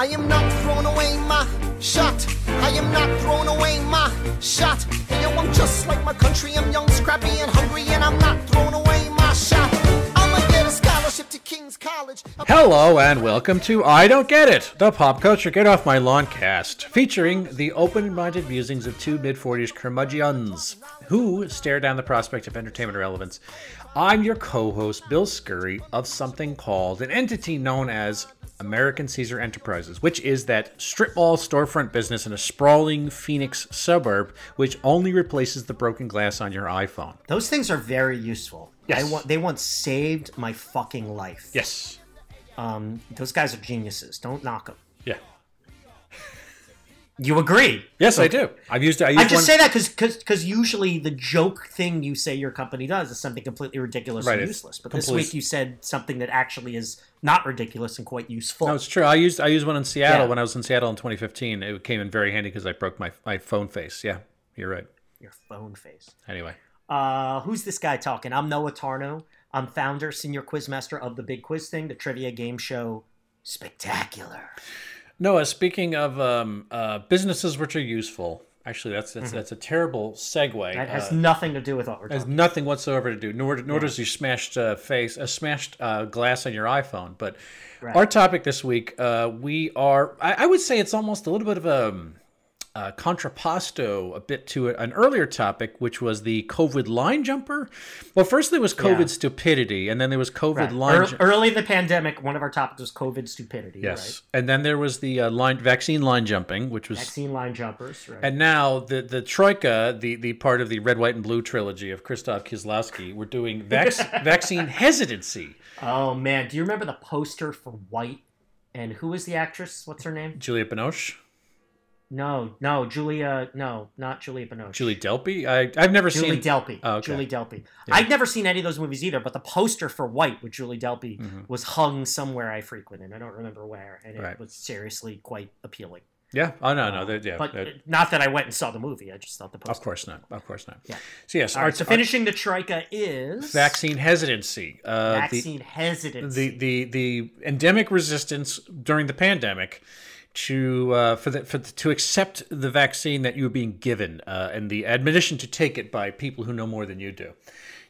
I am not throwing away my shot. I am not throwing away my shot. And yo, I'm just like my country. I'm young, scrappy, and hungry, and I'm not throwing away my shot. I'ma get a scholarship to King's College. Hello, and welcome to I Don't Get It, the Pop Culture Get Off My Lawn cast, featuring the open-minded musings of two mid-40s curmudgeons who stare down the prospect of entertainment relevance. I'm your co-host, Bill Scurry, of something called an entity known as American Caesar Enterprises, which is that strip mall storefront business in a sprawling Phoenix suburb, which only replaces the broken glass on your iPhone. Those things are very useful. Yes. They once saved my fucking life. Yes. Those guys are geniuses. Don't knock them. Yeah. You agree? Yes, so, I do. I just say that because usually the joke thing you say your company does is something completely ridiculous and useless. But this week you said something that actually is not ridiculous and quite useful. No, it's true. I used one in Seattle when I was in Seattle in 2015. It came in very handy because I broke my phone face. Yeah, you're right. Your phone face. Anyway. Who's this guy talking? I'm Noah Tarnow. I'm founder, senior quizmaster of The Big Quiz Thing, the trivia game show Spectacular. Noah, speaking of businesses which are useful, actually, that's a terrible segue. That has nothing to do with what we're talking about. Has nothing whatsoever to do, nor does your smashed glass on your iPhone. But our topic this week, I would say it's almost a little bit of a contrapposto a bit to an earlier topic, which was the COVID line jumper. Well, first there was COVID stupidity, and then there was COVID line jumper. Early in the pandemic, one of our topics was COVID stupidity, yes. Right? And then there was the vaccine line jumping, which was... Vaccine line jumpers, right. And now the Troika, the part of the Red, White, and Blue trilogy of Krzysztof Kieślowski, we're doing vaccine hesitancy. Oh, man. Do you remember the poster for White? And who was the actress? What's her name? Juliette Binoche. No, not Julie Binoche. Julie Delpy? I've never seen... Julie Delpy. Oh, okay. Julie Delpy. Yeah. I've never seen any of those movies either, but the poster for White with Julie Delpy was hung somewhere I frequented. I don't remember where, and it was seriously quite appealing. Yeah. Oh, no. But not that I went and saw the movie. I just thought the poster. Of course not. Yeah. So, yes. All right, so finishing the troika is... Vaccine hesitancy. Hesitancy. The endemic resistance during the pandemic... to accept the vaccine that you're being given and the admonition to take it by people who know more than you do.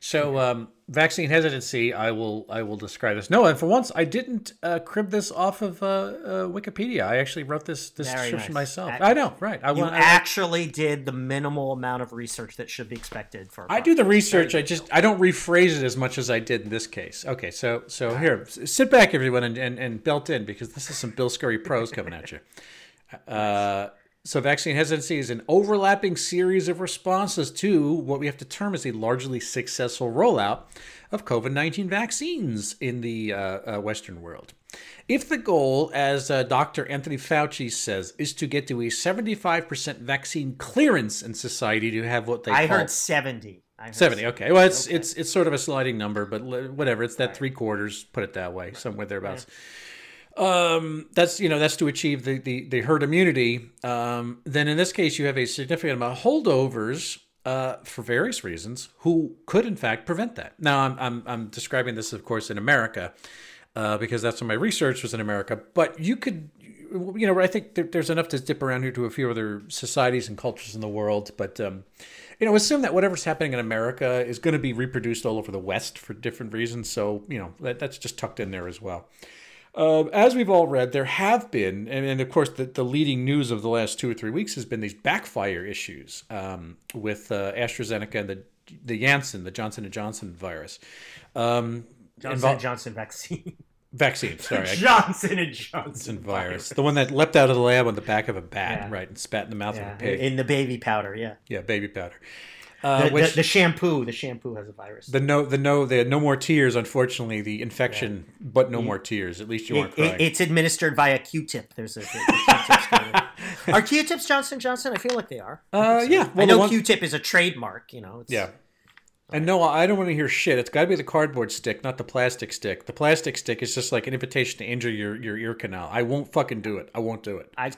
So vaccine hesitancy, I will describe this. No, and for once, I didn't crib this off of Wikipedia. I actually wrote this description myself. I know, right. I actually did the minimal amount of research that should be expected. I do the research. I don't rephrase it as much as I did in this case. Okay, so here, sit back, everyone, and belt in because this is some Bill Scurry prose coming at you. So vaccine hesitancy is an overlapping series of responses to what we have to term as a largely successful rollout of COVID-19 vaccines in the Western world. If the goal, as Dr. Anthony Fauci says, is to get to a 75% vaccine clearance in society to have what they call... I heard 70. Okay. Well, it's sort of a sliding number, but whatever. It's that three-quarters, put it that way, somewhere thereabouts. Yeah. That's to achieve the herd immunity. Then in this case, you have a significant amount of holdovers for various reasons who could in fact prevent that. Now I'm describing this, of course, in America because that's when my research was in America. But you could, I think there's enough to dip around here to a few other societies and cultures in the world. But assume that whatever's happening in America is going to be reproduced all over the West for different reasons. So that's just tucked in there as well. As we've all read, there have been, and of course the leading news of the last 2 or 3 weeks has been these backfire issues with AstraZeneca and the Janssen, the Johnson & Johnson virus. Johnson & Johnson vaccine. Vaccine, sorry. Johnson & Johnson virus. The one that leapt out of the lab on the back of a bat, and spat in the mouth of a pig. In the baby powder, Yeah, baby powder. The shampoo has a virus. They had no more tears. Unfortunately, the infection, but no more tears. At least you aren't crying. It's administered via Q-tip. Are Q-tips Johnson & Johnson? I feel like they are. Yeah. Well, I know Q-tip is a trademark. Yeah. And no, I don't want to hear shit. It's got to be the cardboard stick, not the plastic stick. The plastic stick is just like an invitation to injure your ear canal. I won't fucking do it. I won't do it. I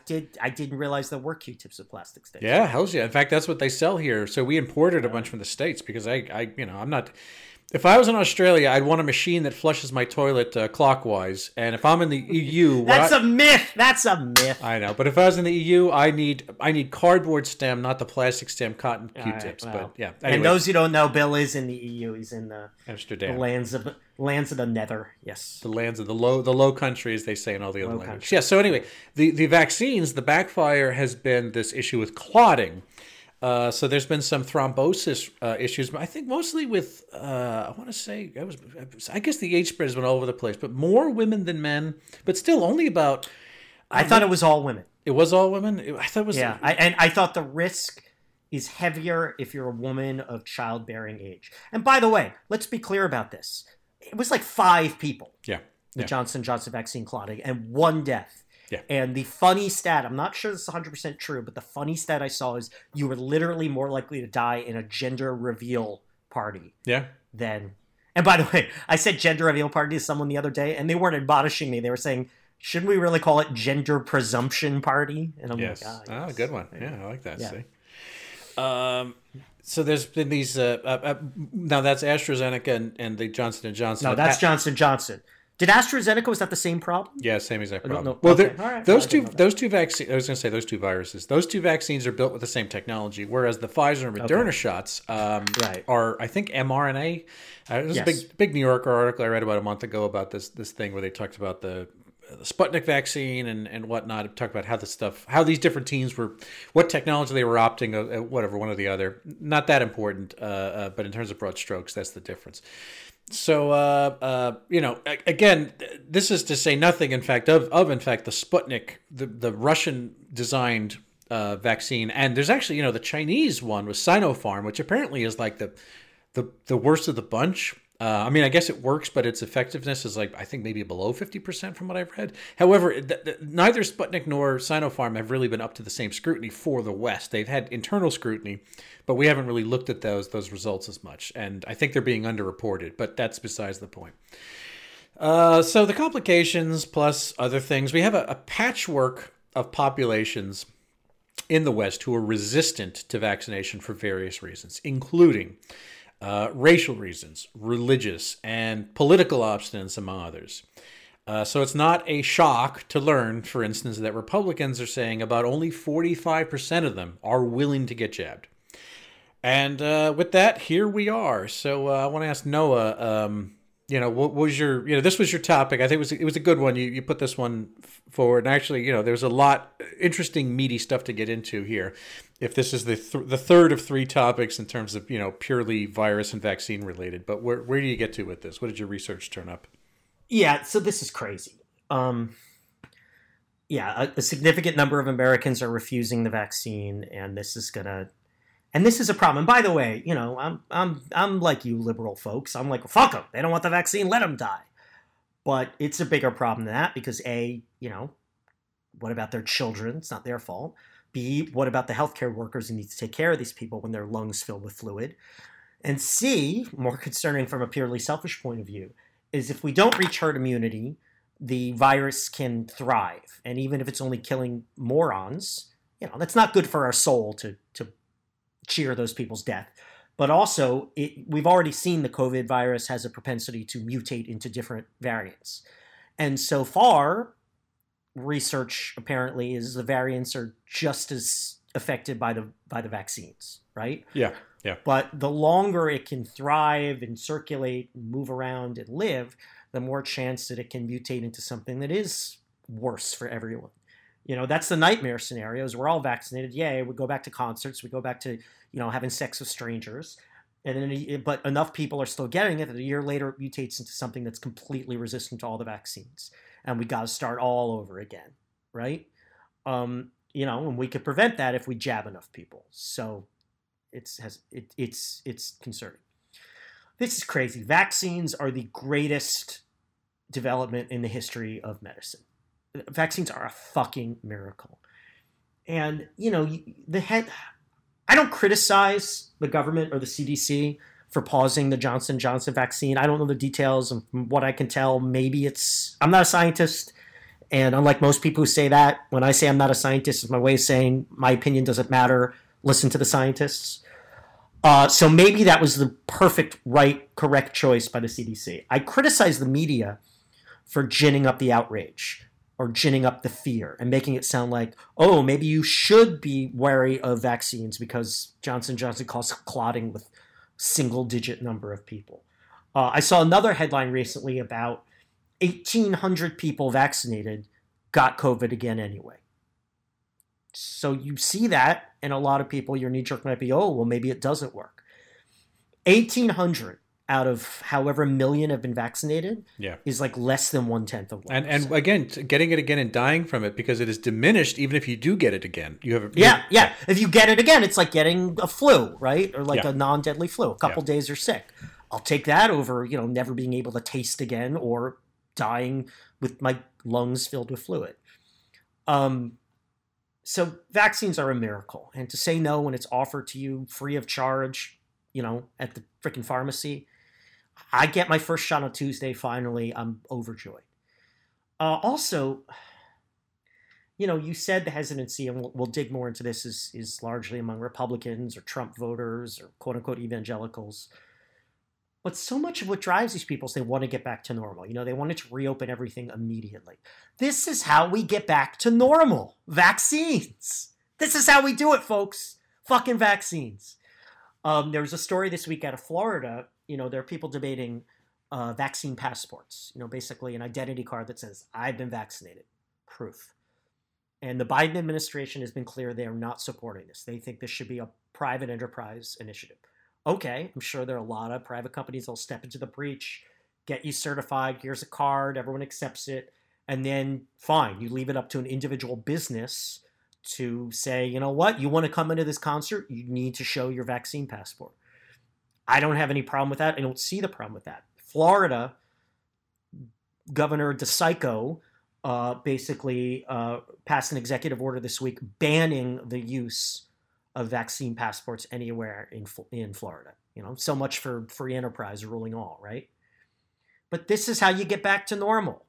didn't realize there were Q-tips of plastic sticks. Yeah, hell's yeah. In fact, that's what they sell here. So we imported a bunch from the States because I'm not... If I was in Australia, I'd want a machine that flushes my toilet clockwise. And if I'm in the EU, that's a myth. I know, but if I was in the EU, I need cardboard stem, not the plastic stem cotton Q-tips. Right, well. But yeah, anyway. And those who don't know, Bill is in the EU. He's in Amsterdam, the lands of the Nether. Yes, the lands of the low countries, they say in all the other languages. Yeah. So anyway, the vaccines, the backfire has been this issue with clotting. So there's been some thrombosis issues, but I think mostly with, I guess the age spread has been all over the place, but more women than men, but still only about... I thought it was all women. It was all women? I thought it was... Yeah, I thought the risk is heavier if you're a woman of childbearing age. And by the way, let's be clear about this. It was like 5 people. Yeah. The Johnson & Johnson vaccine clotting and 1 death. Yeah. And the funny stat, I'm not sure this is 100% true, but the funny stat I saw is you were literally more likely to die in a gender reveal party. Yeah. Than, and by the way, I said gender reveal party to someone the other day, and they weren't admonishing me. They were saying, shouldn't we really call it gender presumption party? And I'm like, yes. Oh, good one. Yeah, I like that. Yeah. See? So there's been these, now that's AstraZeneca and the Johnson & Johnson. No, that's Johnson & Johnson. Did AstraZeneca, was that the same problem? Yeah, same exact problem. No. Well, okay. Right. Those two vaccines are built with the same technology, whereas the Pfizer and Moderna shots are, I think, mRNA. There's a big New Yorker article I read about a month ago about this thing where they talked about the Sputnik vaccine and whatnot. It talked about how these different teams were, what technology they were opting, whatever, one or the other. Not that important, but in terms of broad strokes, that's the difference. So, again, this is to say nothing, in fact, of the Sputnik, the Russian-designed vaccine. And there's actually, the Chinese one was Sinopharm, which apparently is like the worst of the bunch. I mean, I guess it works, but its effectiveness is I think maybe below 50% from what I've read. However, neither Sputnik nor Sinopharm have really been up to the same scrutiny for the West. They've had internal scrutiny, but we haven't really looked at those results as much. And I think they're being underreported, but that's besides the point. So the complications plus other things, we have a patchwork of populations in the West who are resistant to vaccination for various reasons, including... racial reasons, religious, and political obstinance, among others. So it's not a shock to learn, for instance, that Republicans are saying about only 45% of them are willing to get jabbed. And with that, here we are. So I want to ask Noah, what was your, this was your topic. I think it was a good one. You put this one forward. And actually, there's a lot interesting, meaty stuff to get into here. If this is the third of 3 topics in terms of, purely virus and vaccine related, but where do you get to with this? What did your research turn up? Yeah, so this is crazy. A significant number of Americans are refusing the vaccine, and this is a problem. And by the way, I'm like you liberal folks. I'm like, fuck them. They don't want the vaccine. Let them die. But it's a bigger problem than that because A, what about their children? It's not their fault. B, what about the healthcare workers who need to take care of these people when their lungs fill with fluid? And C, more concerning from a purely selfish point of view, is if we don't reach herd immunity, the virus can thrive. And even if it's only killing morons, that's not good for our soul to cheer those people's death. But also, we've already seen the COVID virus has a propensity to mutate into different variants. And so far... research apparently is the variants are just as affected by the vaccines, right? Yeah, yeah. But the longer it can thrive and circulate, and move around and live, the more chance that it can mutate into something that is worse for everyone. That's the nightmare scenario is we're all vaccinated. Yay, we go back to concerts. We go back to, having sex with strangers. But enough people are still getting it that a year later it mutates into something that's completely resistant to all the vaccines. And we got to start all over again, right? And we could prevent that if we jab enough people. So it's concerning. This is crazy. Vaccines are the greatest development in the history of medicine. Vaccines are a fucking miracle. And, I don't criticize the government or the CDC for pausing the Johnson & Johnson vaccine. I don't know the details, and from what I can tell, I'm not a scientist, and unlike most people who say that, when I say I'm not a scientist, it's my way of saying my opinion doesn't matter, listen to the scientists. So maybe that was the perfect, correct choice by the CDC. I criticize the media for ginning up the outrage or ginning up the fear and making it sound like, oh, maybe you should be wary of vaccines because Johnson & Johnson caused clotting with single-digit number of people. I saw another headline recently about 1,800 people vaccinated got COVID again anyway. So you see that, and a lot of people, your knee-jerk might be, oh, well, maybe it doesn't work. 1,800 out of however million have been vaccinated is like less than 1/10 of 1%. And again, getting it again and dying from it because it is diminished even if you do get it again. Yeah. If you get it again, it's like getting a flu, right? Or like a non-deadly flu. A couple days you're sick. I'll take that over, you know, never being able to taste again or dying with my lungs filled with fluid. So vaccines are a miracle. And to say no when it's offered to you free of charge, you know, at the freaking pharmacy. I get my first shot on Tuesday, finally. I'm overjoyed. Also, you know, you said the hesitancy, and we'll dig more into this, is largely among Republicans or Trump voters or quote-unquote evangelicals. But so much of what drives these people is they want to get back to normal. You know, they wanted to reopen everything immediately. This is how we get back to normal. Vaccines. This is how we do it, folks. Fucking vaccines. There was a story this week out of Florida. You know, there are people debating vaccine passports. You know, basically an identity card that says, I've been vaccinated. Proof. And the Biden administration has been clear they are not supporting this. They think this should be a private enterprise initiative. Okay, I'm sure there are a lot of private companies that'll step into the breach, get you certified, here's a card, everyone accepts it, and then fine, you leave it up to an individual business to say, you know what, you want to come into this concert, you need to show your vaccine passport. I don't have any problem with that. I don't see the problem with that. Florida, Governor DeSantis basically passed an executive order this week banning the use of vaccine passports anywhere in Florida. You know, so much for free enterprise ruling all, right? But this is how you get back to normal.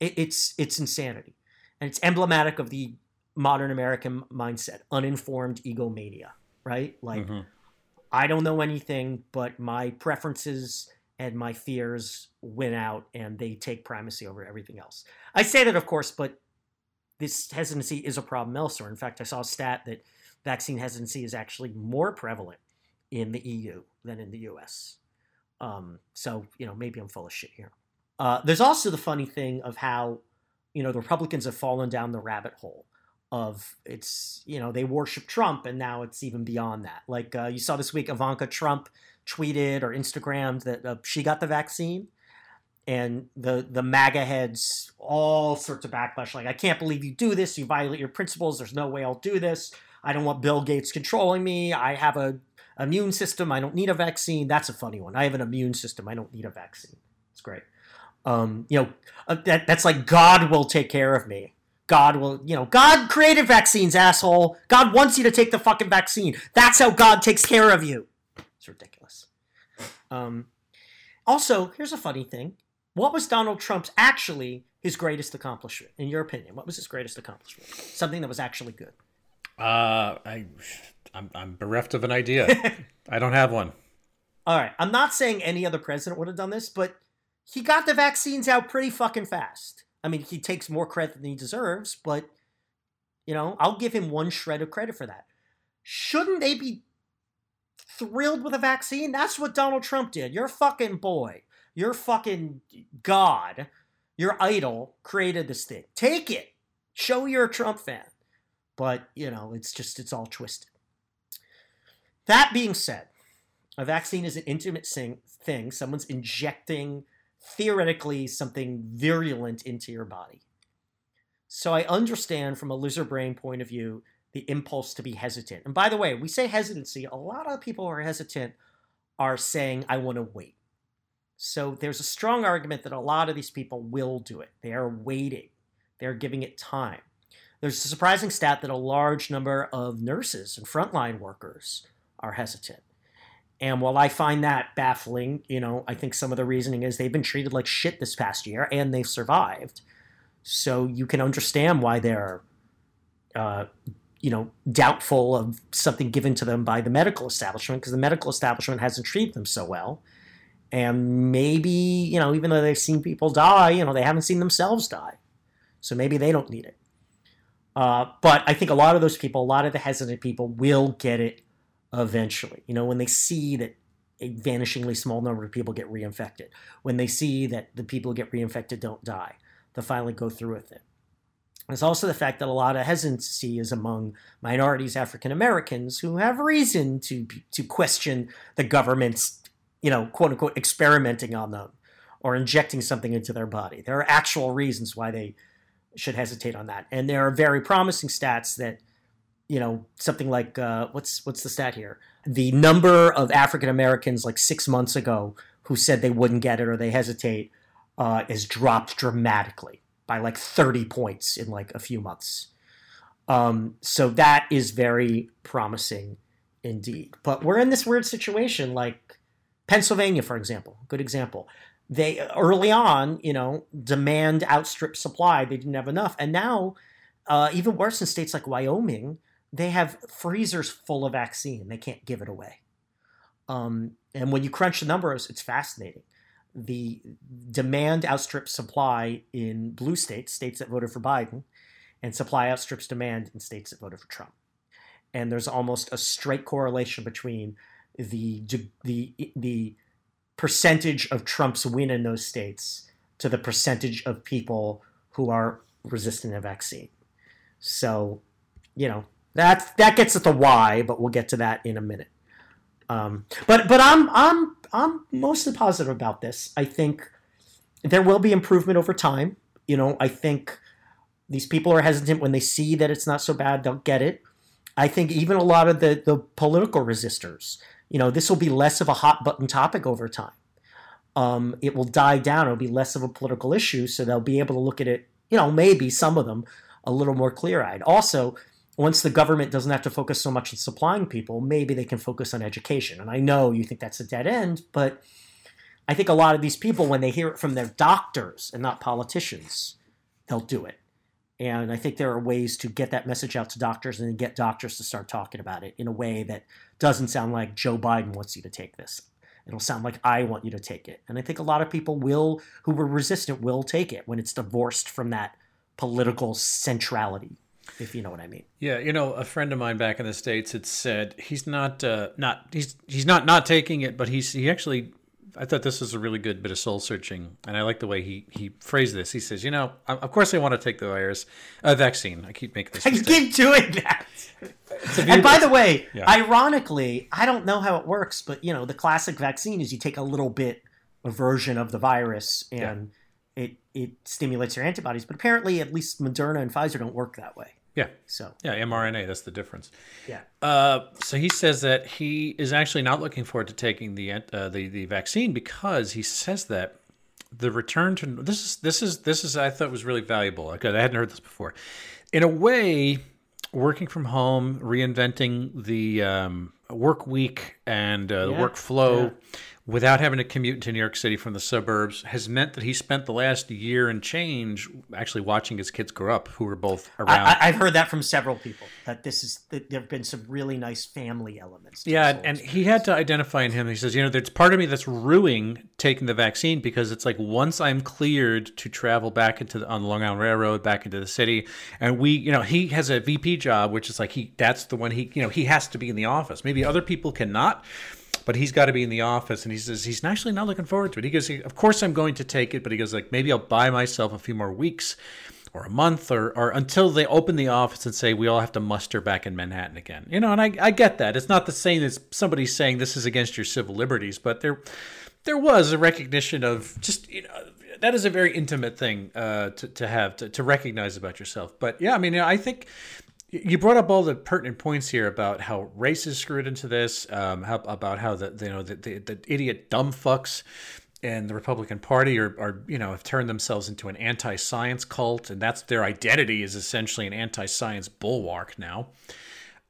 It's insanity. And it's emblematic of the modern American mindset, uninformed egomania, right? Like, I don't know anything, but my preferences and my fears win out and they take primacy over everything else. I say that, of course, but this hesitancy is a problem elsewhere. In fact, I saw a stat that vaccine hesitancy is actually more prevalent in the EU than in the US. So, you know, maybe I'm full of shit here. There's also the funny thing of how, you know, the Republicans have fallen down the rabbit hole of it's, you know, they worship Trump and now it's even beyond that. Like you saw this week, Ivanka Trump tweeted or Instagrammed that she got the vaccine. And the MAGA heads, all sorts of backlash. Like, I can't believe you do this. You violate your principles. There's no way I'll do this. I don't want Bill Gates controlling me. I have an immune system. I don't need a vaccine. That's a funny one. I have an immune system. I don't need a vaccine. It's great. You know, that's like God will take care of me. God will, you know, God created vaccines, asshole. God wants you to take the fucking vaccine. That's how God takes care of you. It's ridiculous. Also, here's a funny thing. What was Donald Trump's actually his greatest accomplishment, in your opinion? What was his greatest accomplishment? Something that was actually good. I'm bereft of an idea. I don't have one. All right. I'm not saying any other president would have done this, but he got the vaccines out pretty fucking fast. I mean, he takes more credit than he deserves, but, you know, I'll give him one shred of credit for that. Shouldn't they be thrilled with a vaccine? That's what Donald Trump did. Your fucking boy. Your fucking god, your idol, created this thing. Take it. Show you're a Trump fan. But, you know, it's just, it's all twisted. That being said, a vaccine is an intimate thing. Someone's injecting, theoretically, something virulent into your body. So I understand from a lizard brain point of view, the impulse to be hesitant. And by the way, we say hesitancy. A lot of people who are hesitant are saying, I want to wait. So there's a strong argument that a lot of these people will do it. They are waiting. They're giving it time. There's a surprising stat that a large number of nurses and frontline workers are hesitant. And while I find that baffling, you know, I think some of the reasoning is they've been treated like shit this past year and they've survived. So you can understand why they're you know, doubtful of something given to them by the medical establishment because the medical establishment hasn't treated them so well. And maybe, you know, even though they've seen people die, you know, they haven't seen themselves die. So maybe they don't need it. But I think a lot of those people, a lot of the hesitant people will get it eventually. You know, when they see that a vanishingly small number of people get reinfected, when they see that the people who get reinfected don't die, they'll finally go through with it. There's also the fact that a lot of hesitancy is among minorities, African Americans, who have reason to question the government's, you know, quote unquote, experimenting on them or injecting something into their body. There are actual reasons why they should hesitate on that. And there are very promising stats that, you know, something like, what's the stat here? The number of African Americans like 6 months ago who said they wouldn't get it or they hesitate has dropped dramatically by like 30 points in like a few months. So that is very promising indeed. But we're in this weird situation, like Pennsylvania, for example, good example. They early on, you know, demand outstripped supply. They didn't have enough. And now, even worse in states like Wyoming, they have freezers full of vaccine. They can't give it away. And when you crunch the numbers, it's fascinating. The demand outstrips supply in blue states, states that voted for Biden, and supply outstrips demand in states that voted for Trump. And there's almost a straight correlation between the percentage of Trump's win in those states to the percentage of people who are resistant to vaccine. So, you know, that gets at the why, but we'll get to that in a minute. But I'm mostly positive about this. I think there will be improvement over time. You know, I think these people are hesitant when they see that it's not so bad, they'll get it. I think even a lot of the political resistors, you know, this will be less of a hot button topic over time. It will die down. It'll be less of a political issue. So they'll be able to look at it, you know, maybe some of them a little more clear-eyed. Also, once the government doesn't have to focus so much on supplying people, maybe they can focus on education. And I know you think that's a dead end, but I think a lot of these people, when they hear it from their doctors and not politicians, they'll do it. And I think there are ways to get that message out to doctors and get doctors to start talking about it in a way that doesn't sound like Joe Biden wants you to take this. It'll sound like I want you to take it. And I think a lot of people will, who were resistant, will take it when it's divorced from that political centrality, if you know what I mean. Yeah, you know, a friend of mine back in the States had said he's not taking it, but he actually, I thought this was a really good bit of soul searching, and I like the way he phrased this. He says, you know, of course I want to take the virus vaccine. I keep making this mistake. I keep doing that. And by the way, yeah, ironically, I don't know how it works, but you know, the classic vaccine is you take a little bit of version of the virus and yeah, it stimulates your antibodies, but apparently at least Moderna and Pfizer don't work that way. Yeah. So yeah, mRNA, that's the difference. Yeah. So he says that he is actually not looking forward to taking the vaccine because he says that the return to this is I thought was really valuable because I hadn't heard this before. In a way, working from home, reinventing the work week and the workflow without having to commute into New York City from the suburbs has meant that he spent the last year and change actually watching his kids grow up, who were both around. I've heard that from several people, that there have been some really nice family elements. Yeah, and he had to identify in him. He says, you know, there's part of me that's ruining taking the vaccine because it's like once I'm cleared to travel back on the Long Island Railroad, back into the city, and we, you know, he has a VP job, which is like that's the one he has to be in the office. Maybe other people cannot, but he's got to be in the office. And he says he's actually not looking forward to it. He goes, of course I'm going to take it, but he goes like, maybe I'll buy myself a few more weeks or a month or until they open the office and say we all have to muster back in Manhattan again. You know, and I get that. It's not the same as somebody saying this is against your civil liberties, but there was a recognition of just, you know, that is a very intimate thing to recognize about yourself. But yeah, I mean, I think you brought up all the pertinent points here about how race is screwed into this, about how the idiot dumb fucks and the Republican Party are have turned themselves into an anti-science cult, and that's their identity, is essentially an anti-science bulwark now.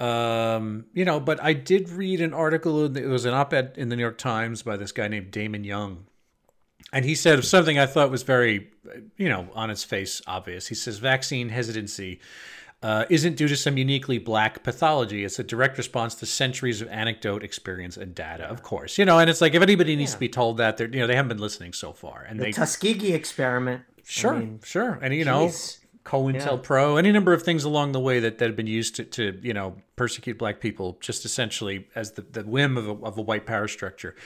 But I did read an article. It was an op-ed in the New York Times by this guy named Damon Young. And he said something I thought was very, on its face obvious. He says vaccine hesitancy isn't due to some uniquely black pathology. It's a direct response to centuries of anecdote, experience, and data, of course. You know, and it's like, if anybody needs to be told that, they're, you know, they haven't been listening so far. And the Tuskegee experiment. Sure, I mean, sure. And, you know, COINTELPRO, any number of things along the way that, that have been used to, you know, persecute black people just essentially as the whim of a white power structure.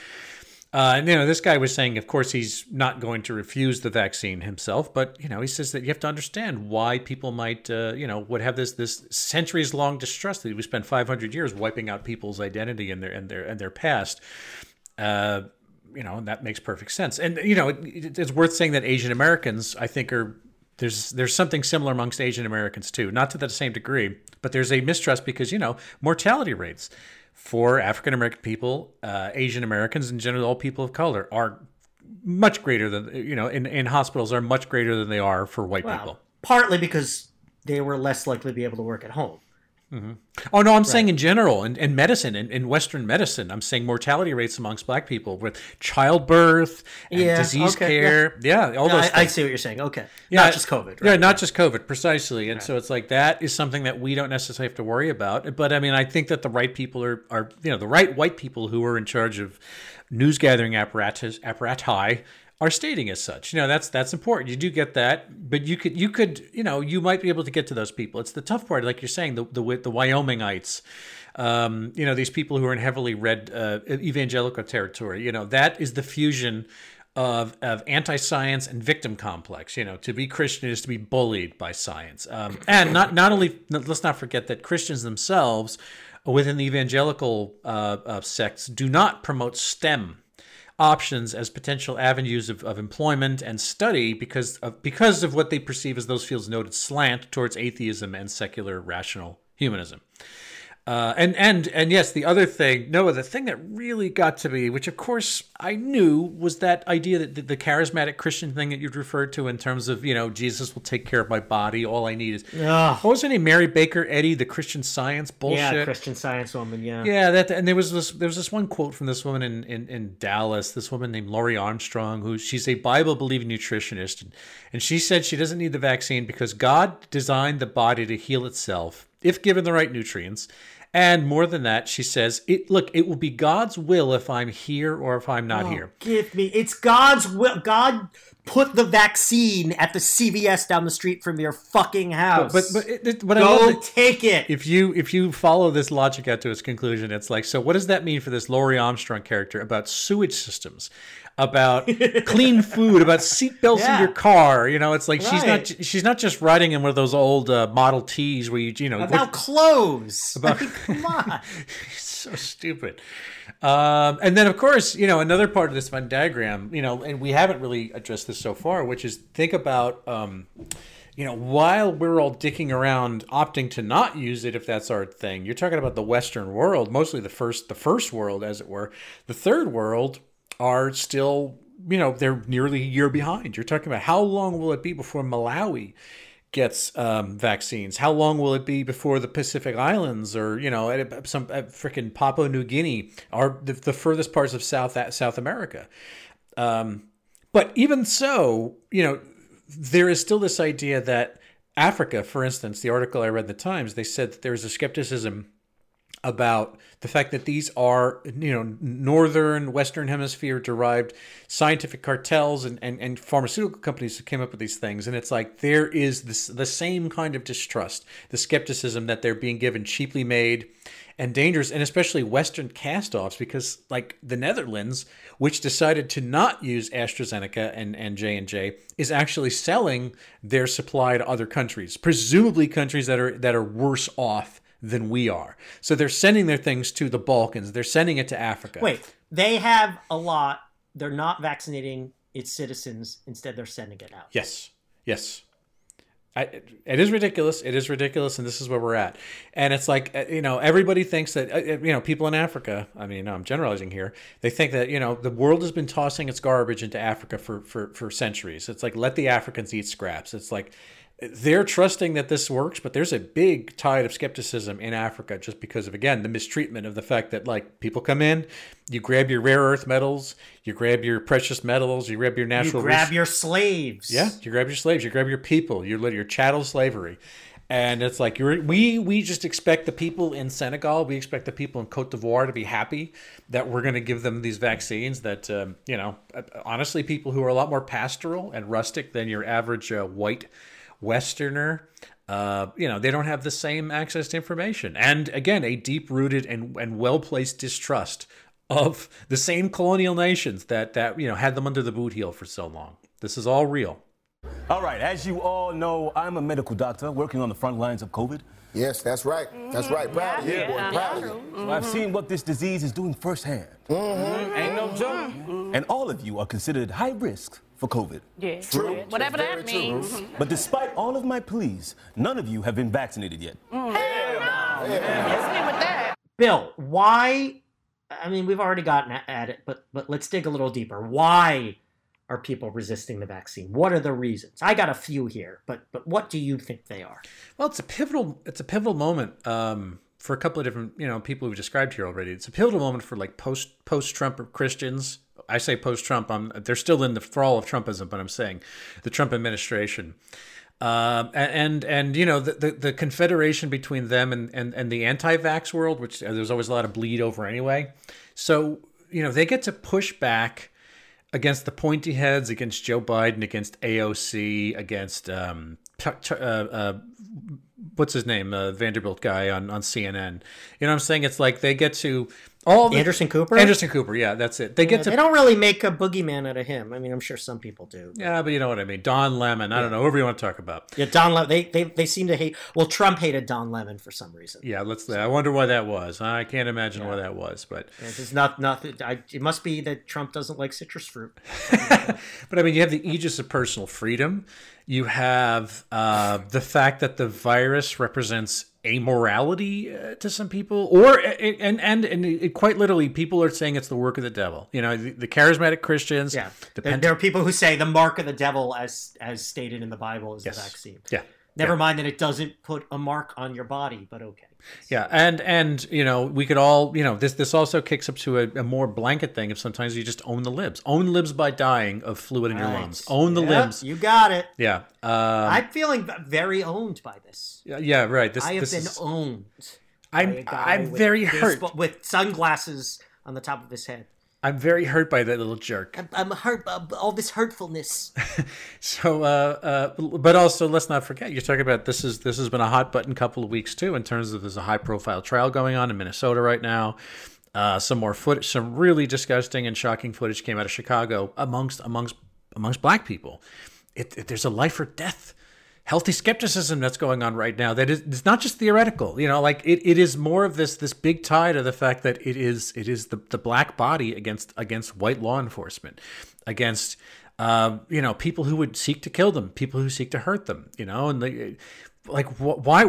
And, you know, this guy was saying, of course, he's not going to refuse the vaccine himself. But, you know, he says that you have to understand why people might, you know, would have this centuries long distrust that we spent 500 years wiping out people's identity and their past. You know, and that makes perfect sense. And, you know, it's worth saying that Asian Americans, I think, are there's something similar amongst Asian Americans, too. Not to that same degree, but there's a mistrust because, you know, mortality rates for African-American people, Asian Americans, in general, all people of color are much greater than, you know, in hospitals are much greater than they are for white people. Partly because they were less likely to be able to work at home. Mm-hmm. Oh, no, I'm saying in general, in medicine, in Western medicine, I'm saying mortality rates amongst black people with childbirth and disease care. Yeah, all those things. I see what you're saying. Okay. Yeah, not just COVID. Right? Yeah, not just COVID, precisely. And so it's like that is something that we don't necessarily have to worry about. But I mean, I think that the right people are you know, the right white people who are in charge of news gathering apparatus are stating as such. You know, that's important. You do get that, but you could, you know, you might be able to get to those people. It's the tough part, like you're saying, the Wyomingites, you know, these people who are in heavily red evangelical territory. You know, that is the fusion of anti-science and victim complex. You know, to be Christian is to be bullied by science, and not only. Let's not forget that Christians themselves, within the evangelical sects, do not promote STEM options as potential avenues of employment and study because of what they perceive as those fields' noted slant towards atheism and secular rational humanism. And yes, the other thing, Noah, the thing that really got to me, which of course I knew, was that idea that the charismatic Christian thing that you'd referred to in terms of, you know, Jesus will take care of my body. All I need is, what was her name? Mary Baker Eddy, the Christian Science bullshit. Yeah, Christian Science woman. Yeah. Yeah. That, and there was this one quote from this woman in Dallas, this woman named Lori Armstrong, who she's a Bible believing nutritionist. And she said she doesn't need the vaccine because God designed the body to heal itself if given the right nutrients. And more than that, she says, it will be God's will if I'm here or if I'm not here. Give me. It's God's will. God put the vaccine at the CVS down the street from your fucking house. But go take it. If you follow this logic out to its conclusion, it's like, so what does that mean for this Lori Armstrong character about sewage systems, about clean food, about seatbelts in your car? You know, it's like she's not just riding in one of those old Model Ts where you know about clothes. About, I mean, come on, it's so stupid. And then of course, you know, another part of this Venn diagram, you know, and we haven't really addressed this so far, which is think about, you know, while we're all dicking around, opting to not use it, if that's our thing, you're talking about the Western world, mostly the first world, as it were. The third world are still, you know, they're nearly a year behind. You're talking about how long will it be before Malawi gets vaccines? How long will it be before the Pacific Islands or, you know, at freaking Papua New Guinea are the furthest parts of South America? But even so, you know, there is still this idea that Africa, for instance, the article I read in the Times, they said that there is a skepticism about the fact that these are, you know, northern Western hemisphere derived scientific cartels and pharmaceutical companies that came up with these things. And it's like there is the same kind of distrust, the skepticism that they're being given cheaply made and dangerous, and especially Western cast-offs, because like the Netherlands, which decided to not use AstraZeneca and J&J, is actually selling their supply to other countries, presumably countries that are worse off than we are. So they're sending their things to the Balkans. They're sending it to Africa. Wait, they have a lot. They're not vaccinating its citizens. Instead, they're sending it out. Yes. It is ridiculous. It is ridiculous. And this is where we're at. And it's like, you know, everybody thinks that, you know, people in Africa, I mean, I'm generalizing here. They think that, you know, the world has been tossing its garbage into Africa for centuries. It's like, let the Africans eat scraps. It's like, they're trusting that this works, but there's a big tide of skepticism in Africa just because of, again, the mistreatment of the fact that, like, people come in, you grab your rare earth metals, you grab your precious metals, you grab your natural... You grab your slaves. Yeah, you grab your slaves, you grab your people, your chattel slavery. And it's like, we just expect the people in Senegal, we expect the people in Cote d'Ivoire to be happy that we're going to give them these vaccines that, you know, honestly, people who are a lot more pastoral and rustic than your average white Westerner, you know, they don't have the same access to information. And again, a deep-rooted and well-placed distrust of the same colonial nations that, you know, had them under the boot heel for so long. This is all real. All right. As you all know, I'm a medical doctor working on the front lines of COVID. Yes, that's right. Mm-hmm. That's right. Proud of you, boy. Proud of you. Mm-hmm. I've seen what this disease is doing firsthand. Mm-hmm. Mm-hmm. Ain't no joke. Mm-hmm. And all of you are considered high risk for COVID. Yeah. True. Whatever that means. True. But despite all of my pleas, none of you have been vaccinated yet. Mm. Hell no. Let's with that. Bill, why? I mean, we've already gotten at it, but let's dig a little deeper. Why are people resisting the vaccine? What are the reasons? I got a few here, but what do you think they are? Well, it's a pivotal moment for a couple of different, you know, people we've described here already. It's a pivotal moment for like post-Trump Christians. I say post-Trump. They're still in the thrall of Trumpism, but I'm saying the Trump administration. And you know, the confederation between them and the anti-vax world, which there's always a lot of bleed over anyway. So, you know, they get to push back against the pointy heads, against Joe Biden, against AOC, against what's his name, Vanderbilt guy on CNN. You know what I'm saying? It's like they get to all the Anderson Cooper. Anderson Cooper, yeah, that's it. They get to. They don't really make a boogeyman out of him. I mean, I'm sure some people do. But... yeah, but you know what I mean. Don Lemon. I don't know. Whoever you want to talk about. Yeah, Don Lemon. They seem to hate. Well, Trump hated Don Lemon for some reason. Yeah, I wonder why that was. I can't imagine why that was, but it's nothing. It must be that Trump doesn't like citrus fruit. But I mean, you have the aegis of personal freedom. You have the fact that the virus represents amorality to some people, or and it quite literally, people are saying it's the work of the devil. You know, the charismatic Christians. Yeah, there are people who say the mark of the devil, as stated in the Bible, is the vaccine. Yeah. Never mind that it doesn't put a mark on your body, but okay. Yeah, and you know, we could all, you know, this also kicks up to a more blanket thing of sometimes you just own the libs. Own libs by dying of fluid in your lungs. Own the libs. You got it. Yeah. I'm feeling very owned by this. Yeah, right. I have been owned. I'm very hurt. With sunglasses on the top of his head. I'm very hurt by that little jerk. I'm hurt by all this hurtfulness. So, but also, let's not forget, you're talking about this has been a hot button couple of weeks too, in terms of there's a high profile trial going on in Minnesota right now. Some more footage, some really disgusting and shocking footage came out of Chicago amongst black people. There's a life or death healthy skepticism that's going on right now. That is, it's not just theoretical, you know. Like it is more of this big tide of the fact that it is the black body against white law enforcement, against you know, people who would seek to kill them, people who seek to hurt them, you know. And they, like, why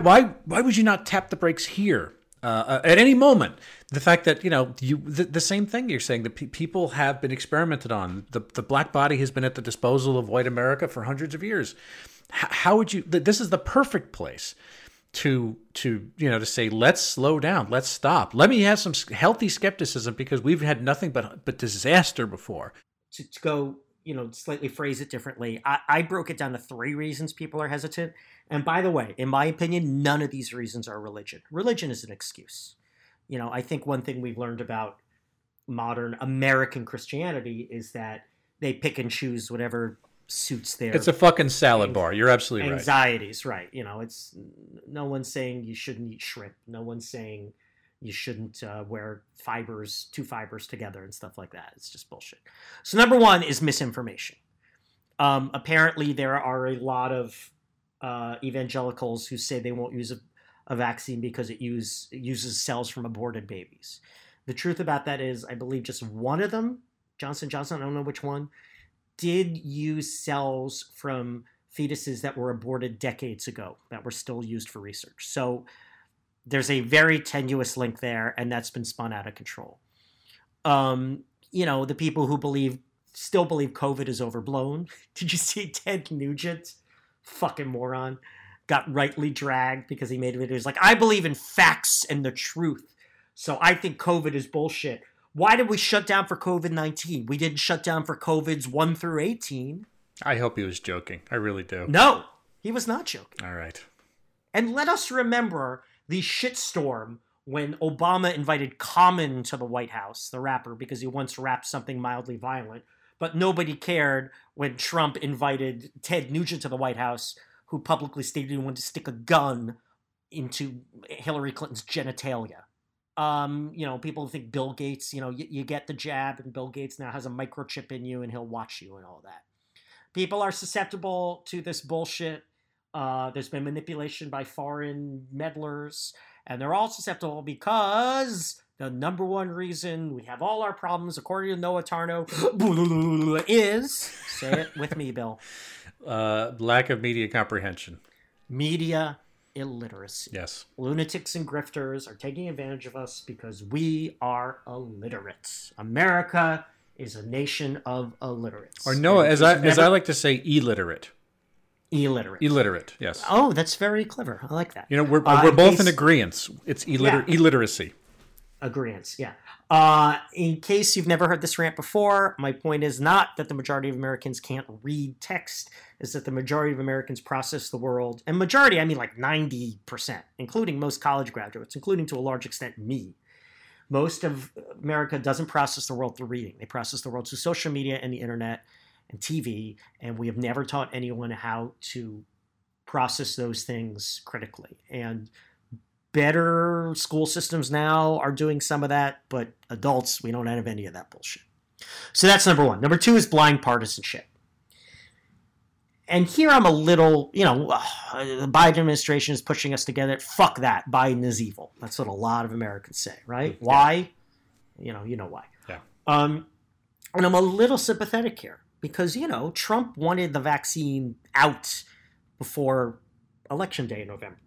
would you not tap the brakes here at any moment? The fact that, you know, the same thing you're saying, that people have been experimented on. The black body has been at the disposal of white America for hundreds of years. How would you? This is the perfect place to you know, to say, let's slow down, let's stop, let me have some healthy skepticism, because we've had nothing but disaster before. To go, you know, slightly phrase it differently, I broke it down to 3 reasons people are hesitant. And by the way, in my opinion, none of these reasons are religion. Religion is an excuse. You know, I think one thing we've learned about modern American Christianity is that they pick and choose whatever suits their... it's a fucking salad bar. You're absolutely right. Anxieties, right. You know, it's... no one's saying you shouldn't eat shrimp. No one's saying you shouldn't wear two fibers together and stuff like that. It's just bullshit. So number 1 is misinformation. Apparently, there are a lot of evangelicals who say they won't use a vaccine because it uses cells from aborted babies. The truth about that is, I believe just one of them, Johnson & Johnson, I don't know which one, did use cells from fetuses that were aborted decades ago that were still used for research. So there's a very tenuous link there, and that's been spun out of control. You know, the people who still believe COVID is overblown. Did you see Ted Nugent? Fucking moron. Got rightly dragged because he made videos like, I believe in facts and the truth, so I think COVID is bullshit. Why did we shut down for COVID-19? We didn't shut down for COVIDs 1 through 18. I hope he was joking. I really do. No, he was not joking. All right. And let us remember the shitstorm when Obama invited Common to the White House, the rapper, because he once rapped something mildly violent. But nobody cared when Trump invited Ted Nugent to the White House, who publicly stated he wanted to stick a gun into Hillary Clinton's genitalia. You know, people think Bill Gates, you know, you get the jab and Bill Gates now has a microchip in you and he'll watch you and all that. People are susceptible to this bullshit. There's been manipulation by foreign meddlers, and they're all susceptible because the number one reason we have all our problems, according to Noah Tarnow, is, say it with me, Bill. Lack of media comprehension. Media illiteracy. Yes. Lunatics and grifters are taking advantage of us because we are illiterates. America is a nation of illiterates. Or Noah, as I like to say, illiterate. Illiterate. Illiterate, yes. Oh, that's very clever. I like that. You know, we're both in agreement. It's illiteracy. Agreements, yeah. In case you've never heard this rant before, my point is not that the majority of Americans can't read text, is that the majority of Americans process the world, and majority, I mean like 90%, including most college graduates, including to a large extent me. Most of America doesn't process the world through reading. They process the world through social media and the internet and TV, and we have never taught anyone how to process those things critically. And better school systems now are doing some of that, but adults, we don't have any of that bullshit. So that's number one. Number two is blind partisanship. And here I'm a little, you know, the Biden administration is pushing us together. Fuck that. Biden is evil. That's what a lot of Americans say, right? Yeah. Why? You know why. Yeah. And I'm a little sympathetic here because, you know, Trump wanted the vaccine out before Election Day in November.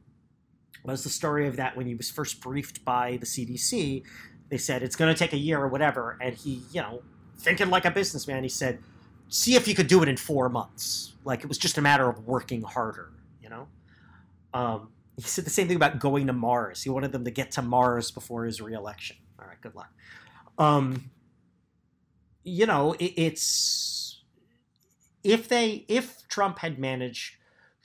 Was the story of that when he was first briefed by the CDC. They said, it's going to take a year or whatever. And he, you know, thinking like a businessman, he said, see if you could do it in 4 months. Like, it was just a matter of working harder, you know? He said the same thing about going to Mars. He wanted them to get to Mars before his reelection. All right, good luck. You know, it's... If Trump had managed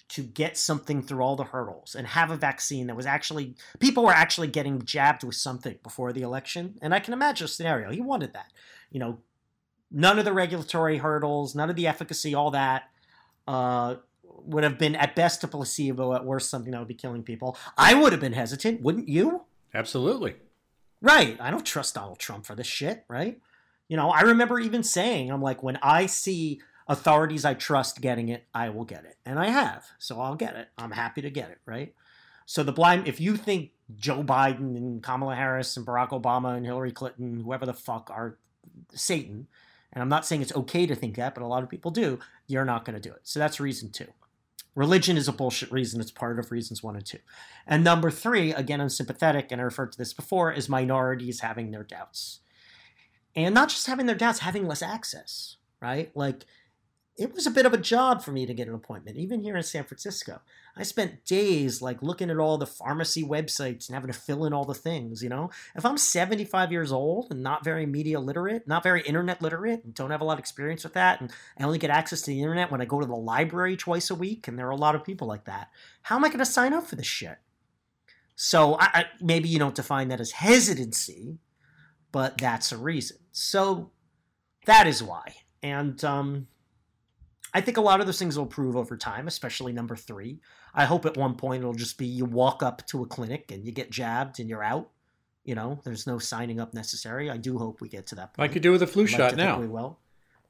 to get something through all the hurdles and have a vaccine that was actually, people were actually getting jabbed with something before the election. And I can imagine a scenario. He wanted that, you know, none of the regulatory hurdles, none of the efficacy, all that would have been at best a placebo, at worst something that would be killing people. I would have been hesitant. Wouldn't you? Absolutely. Right. I don't trust Donald Trump for this shit. Right. You know, I remember even saying, I'm like, when I see authorities I trust getting it, I will get it. And I have. So I'll get it. I'm happy to get it, right? So the blind, if you think Joe Biden and Kamala Harris and Barack Obama and Hillary Clinton, whoever the fuck are Satan, and I'm not saying it's okay to think that, but a lot of people do, you're not going to do it. So that's reason two. Religion is a bullshit reason. It's part of reasons one and two. And number three, again, I'm sympathetic, and I referred to this before, is minorities having their doubts. And not just having their doubts, having less access, right? Like, it was a bit of a job for me to get an appointment, even here in San Francisco. I spent days like looking at all the pharmacy websites and having to fill in all the things, you know? If I'm 75 years old and not very media literate, not very internet literate, and don't have a lot of experience with that, and I only get access to the internet when I go to the library twice a week, and there are a lot of people like that, how am I going to sign up for this shit? So I maybe you don't define that as hesitancy, but that's a reason. So that is why. And, I think a lot of those things will improve over time, especially number three. I hope at one point it'll just be you walk up to a clinic and you get jabbed and you're out. You know, there's no signing up necessary. I do hope we get to that point. Like you do with a flu shot now. We will.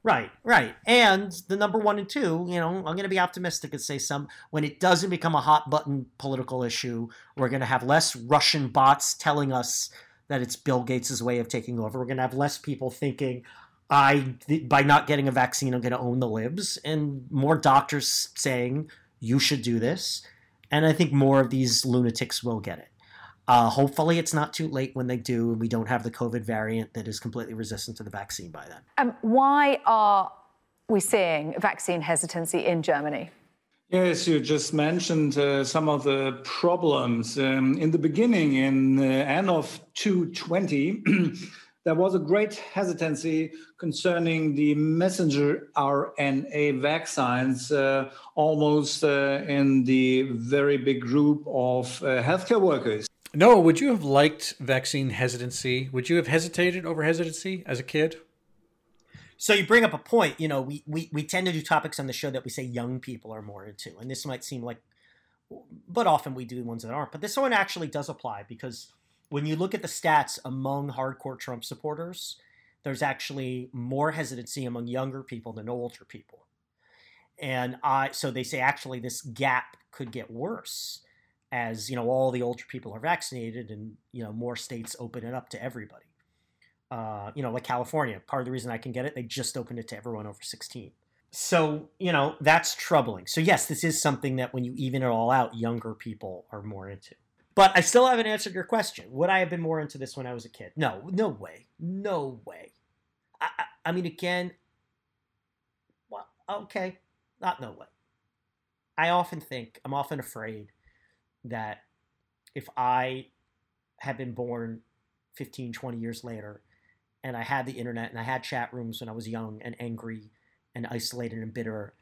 Right, right. And the number one and two, you know, I'm going to be optimistic and say when it doesn't become a hot button political issue, we're going to have less Russian bots telling us that it's Bill Gates' way of taking over. We're going to have less people thinking, by not getting a vaccine, I'm going to own the libs, and more doctors saying you should do this. And I think more of these lunatics will get it. Hopefully it's not too late when they do, and we don't have the COVID variant that is completely resistant to the vaccine by then. Why are we seeing vaccine hesitancy in Germany? Yes, you just mentioned some of the problems. In the beginning, in end of 2020, there was a great hesitancy concerning the messenger RNA vaccines, almost in the very big group of healthcare workers. Noah, would you have liked vaccine hesitancy? Would you have hesitated over hesitancy as a kid? So you bring up a point. You know, we tend to do topics on the show that we say young people are more into. And this might seem like, but often we do ones that aren't. But this one actually does apply, because when you look at the stats among hardcore Trump supporters, there's actually more hesitancy among younger people than older people. And so they say actually this gap could get worse as, you know, all the older people are vaccinated and, you know, more states open it up to everybody. You know, like California, part of the reason I can get it, they just opened it to everyone over 16. So, you know, that's troubling. So yes, this is something that when you even it all out, younger people are more into. But I still haven't answered your question. Would I have been more into this when I was a kid? No, no way. No way. I mean, again, well, okay, not no way. I often think, I'm often afraid that if I had been born 15, 20 years later and I had the internet and I had chat rooms when I was young and angry and isolated and bitter,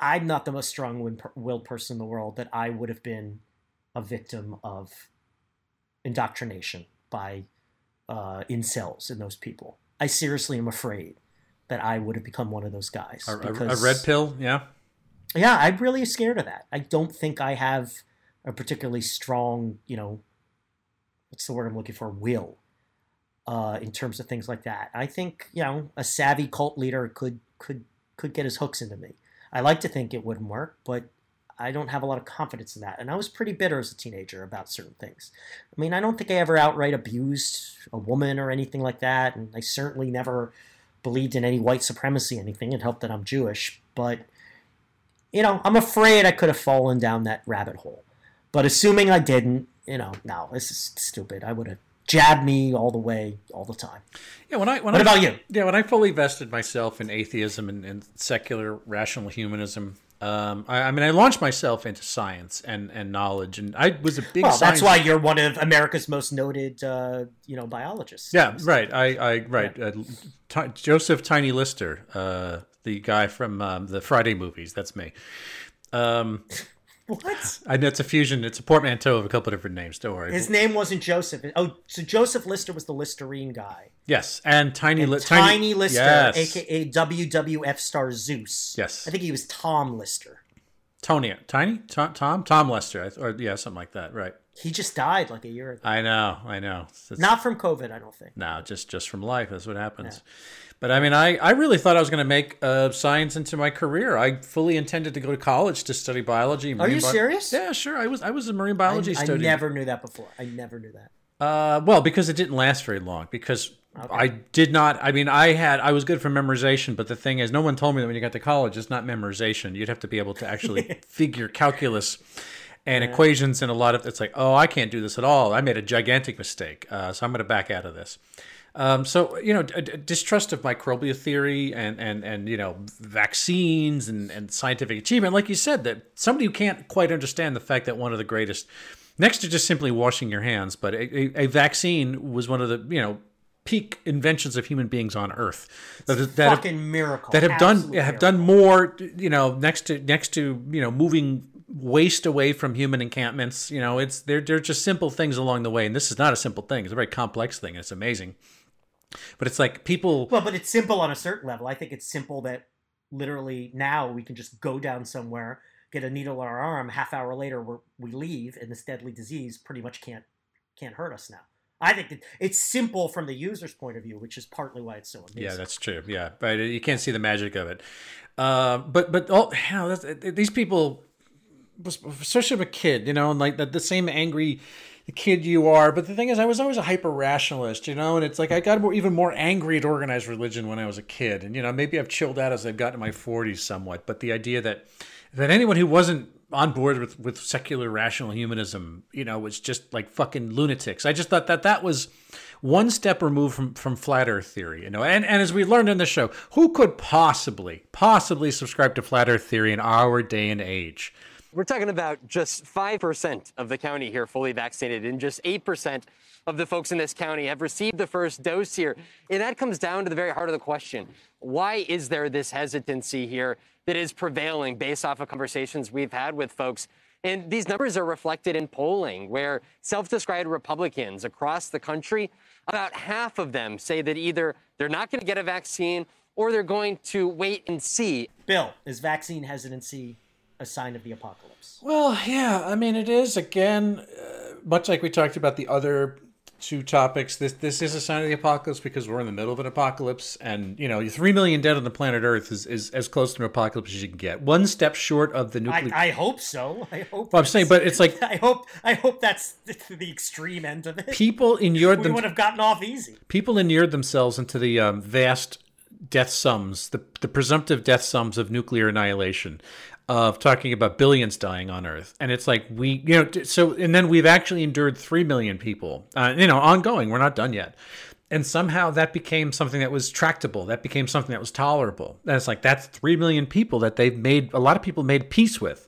I'm not the most strong-willed person in the world, that I would have been a victim of indoctrination by incels and those people. I seriously am afraid that I would have become one of those guys. A red pill, yeah? Yeah, I'm really scared of that. I don't think I have a particularly strong, you know, what's the word I'm looking for, will in terms of things like that. I think, you know, a savvy cult leader could get his hooks into me. I like to think it wouldn't work, but I don't have a lot of confidence in that. And I was pretty bitter as a teenager about certain things. I mean, I don't think I ever outright abused a woman or anything like that. And I certainly never believed in any white supremacy, anything. It helped that I'm Jewish. But, you know, I'm afraid I could have fallen down that rabbit hole. But assuming I didn't, you know, no, this is stupid. I would have jabbed me all the way, all the time. Yeah. What about you? Yeah. When I fully vested myself in atheism and secular rational humanism, I launched myself into science and knowledge, and I was a big. Well, that's why you're one of America's most noted, biologists. Yeah, right. Joseph Tiny Lister, the guy from the Friday movies. That's me. What? I know it's a fusion. It's a portmanteau of a couple of different names. Don't worry. His name wasn't Joseph. Oh, so Joseph Lister was the Listerine guy. Yes, and Tiny Lister, yes. A.k.a. WWF star Zeus. Yes. I think he was Tom Lister. Tom Lister, or yeah, something like that, right. He just died like a year ago. I know. It's not from COVID, I don't think. No, just from life. That's what happens. Yeah. But I mean, I really thought I was going to make science into my career. I fully intended to go to college to study biology. Are you serious? Yeah, sure. I was a marine biology student. I never knew that before. I never knew that. Well, because it didn't last very long, because okay. I was good for memorization, but the thing is, no one told me that when you got to college, it's not memorization. You'd have to be able to actually figure calculus and equations and a lot of, it's like, oh, I can't do this at all. I made a gigantic mistake. So I'm going to back out of this. So, you know, distrust of microbial theory and you know, vaccines and scientific achievement. Like you said, that somebody who can't quite understand the fact that one of the greatest, next to just simply washing your hands, but a vaccine was one of the, you know, peak inventions of human beings on Earth. That fucking miracle. That have done more, you know, next to you know, moving waste away from human encampments. You know, it's they're just simple things along the way, and this is not a simple thing. It's a very complex thing, and it's amazing. But it's like people. Well, but it's simple on a certain level. I think it's simple that literally now we can just go down somewhere, get a needle in our arm, half hour later we leave, and this deadly disease pretty much can't hurt us now. I think that it's simple from the user's point of view, which is partly why it's so amazing. Yeah, that's true. Yeah, but you can't see the magic of it. These people, especially of a kid, you know, and like the same angry kid you are. But the thing is, I was always a hyper rationalist, you know, and it's like I got even more angry at organized religion when I was a kid, and you know, maybe I've chilled out as I've gotten in my 40s somewhat. But the idea that anyone who wasn't on board with secular rational humanism, you know, was just like fucking lunatics. I just thought that was one step removed from flat Earth theory, you know. And as we learned in the show, who could possibly subscribe to flat Earth theory in our day and age? We're talking about just 5% of the county here fully vaccinated, and just 8% of the folks in this county have received the first dose here. And that comes down to the very heart of the question. Why is there this hesitancy here that is prevailing based off of conversations we've had with folks? And these numbers are reflected in polling where self-described Republicans across the country, about half of them say that either they're not going to get a vaccine or they're going to wait and see. Bill, is vaccine hesitancy a sign of the apocalypse? Well, yeah, I mean, it is. Again, much like we talked about the other two topics, this is a sign of the apocalypse because we're in the middle of an apocalypse. And, you know, 3 million dead on the planet Earth is as close to an apocalypse as you can get. One step short of the nuclear... I hope so. I hope. Well, I'm saying, but it's like... I hope that's the extreme end of it. People inured... We would have gotten off easy. People inured themselves into the vast death sums, the presumptive death sums of nuclear annihilation, of talking about billions dying on Earth. And it's like we, you know, so, and then we've actually endured 3 million people, you know, ongoing. We're not done yet. And somehow that became something that was tractable. That became something that was tolerable. And it's like, that's 3 million people that they've made, a lot of people made peace with,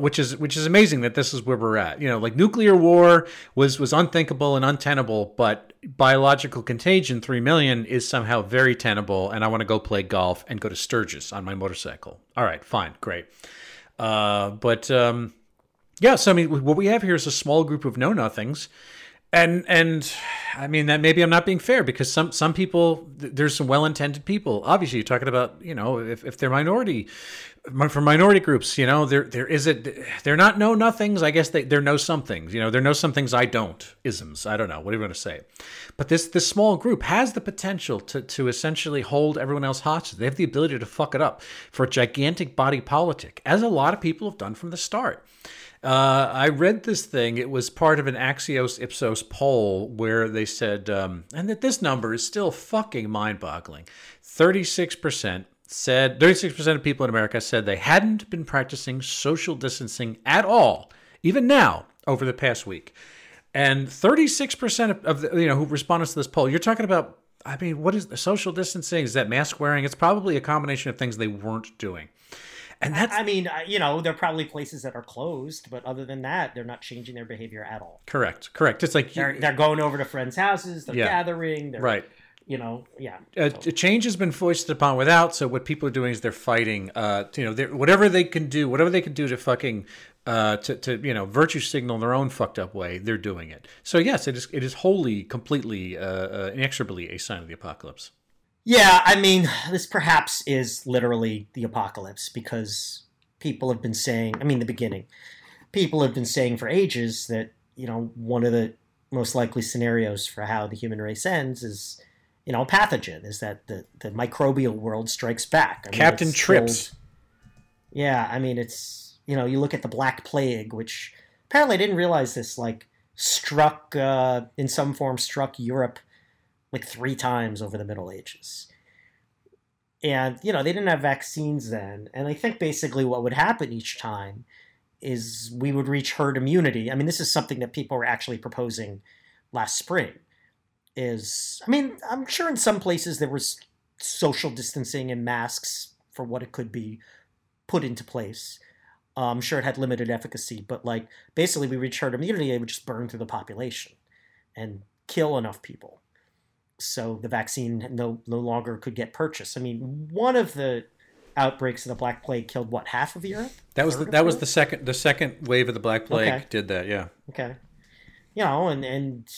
which is amazing that this is where we're at. You know, like nuclear war was unthinkable and untenable, but biological contagion, 3 million, is somehow very tenable, and I want to go play golf and go to Sturgis on my motorcycle. All right, fine, great. Yeah, so I mean, what we have here is a small group of know-nothings, and I mean, that maybe I'm not being fair, because some people, there's some well-intended people. Obviously, you're talking about, you know, if they're minority, for minority groups, you know, they're not know-nothings. I guess they're know-somethings, you know, they're know-somethings I don't, isms. I don't know, what are you going to say? But this small group has the potential to essentially hold everyone else hostage. They have the ability to fuck it up for a gigantic body politic, as a lot of people have done from the start. I read this thing. It was part of an Axios Ipsos poll where they said, and that this number is still fucking mind-boggling. 36% said, 36% of people in America said they hadn't been practicing social distancing at all, even now, over the past week. And 36% of the, you know, who responded to this poll, you're talking about, I mean, what is social distancing? Is that mask wearing? It's probably a combination of things they weren't doing. And that's, I mean, you know, there are probably places that are closed, but other than that, they're not changing their behavior at all. Correct, correct. It's like they're going over to friends' houses, they're gathering, they're, right? You know, yeah. So. A change has been foisted upon without. So what people are doing is they're fighting. You know, whatever they can do to fucking to you know, virtue signal in their own fucked up way, they're doing it. So yes, it is wholly, completely, inexorably a sign of the apocalypse. Yeah, I mean, this perhaps is literally the apocalypse, because people have been saying, I mean, the beginning, people have been saying for ages that, you know, one of the most likely scenarios for how the human race ends is, you know, a pathogen, is that the microbial world strikes back. I mean, Captain Trips. Told, yeah, I mean, it's, you know, you look at the Black Plague, which apparently I didn't realize this, like, struck Europe like 3 times over the Middle Ages. And, you know, they didn't have vaccines then. And I think basically what would happen each time is we would reach herd immunity. I mean, this is something that people were actually proposing last spring. Is, I mean, I'm sure in some places there was social distancing and masks for what it could be put into place. I'm sure it had limited efficacy, but like basically we reach herd immunity, it would just burn through the population and kill enough people. So the vaccine no longer could get purchased. I mean, one of the outbreaks of the Black Plague killed what, half of Europe? That was the second wave of the Black Plague. Okay. Did that, yeah. Okay, you know, and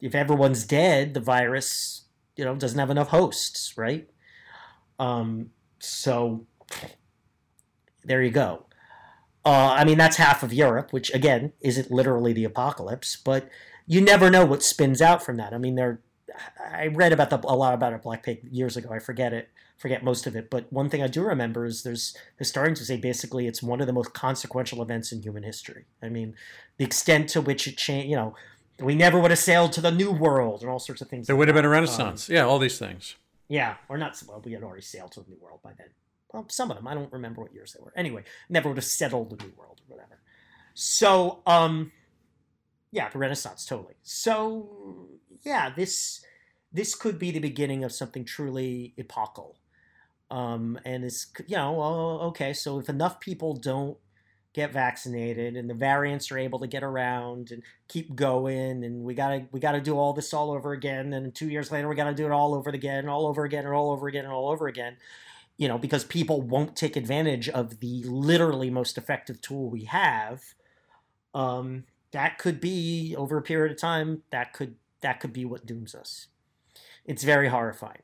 if everyone's dead, the virus, you know, doesn't have enough hosts, right? So there you go. I mean, that's half of Europe, which again isn't literally the apocalypse, but you never know what spins out from that. I mean, I read about a lot about a Black Plague years ago. I forget most of it. But one thing I do remember is there's historians who say basically it's one of the most consequential events in human history. I mean, the extent to which it changed, you know, we never would have sailed to the New World and all sorts of things. There would have been a Renaissance. Yeah, all these things. Yeah, or not. Well, we had already sailed to the New World by then. Well, some of them. I don't remember what years they were. Anyway, never would have settled the New World or whatever. So, yeah, the Renaissance, totally. So, yeah, this could be the beginning of something truly epochal. And it's, you know, okay, so if enough people don't get vaccinated, and the variants are able to get around and keep going, and we gotta do all this all over again, and 2 years later we gotta do it all over again, you know, because people won't take advantage of the literally most effective tool we have. That could be, over a period of time, that could be what dooms us. It's very horrifying.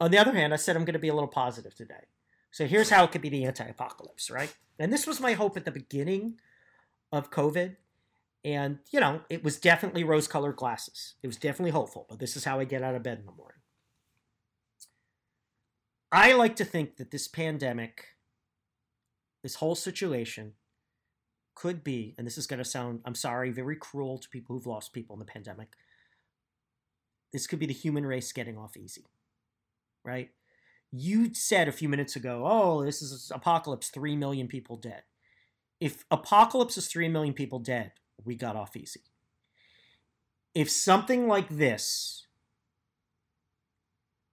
On the other hand, I said I'm going to be a little positive today. So here's how it could be the anti-apocalypse, right? And this was my hope at the beginning of COVID. And, you know, it was definitely rose-colored glasses. It was definitely hopeful. But this is how I get out of bed in the morning. I like to think that this pandemic, this whole situation, could be, and this is going to sound, I'm sorry, very cruel to people who've lost people in the pandemic. This could be the human race getting off easy, right? You said a few minutes ago, oh, this is apocalypse, 3 million people dead. If apocalypse is 3 million people dead, we got off easy. If something like this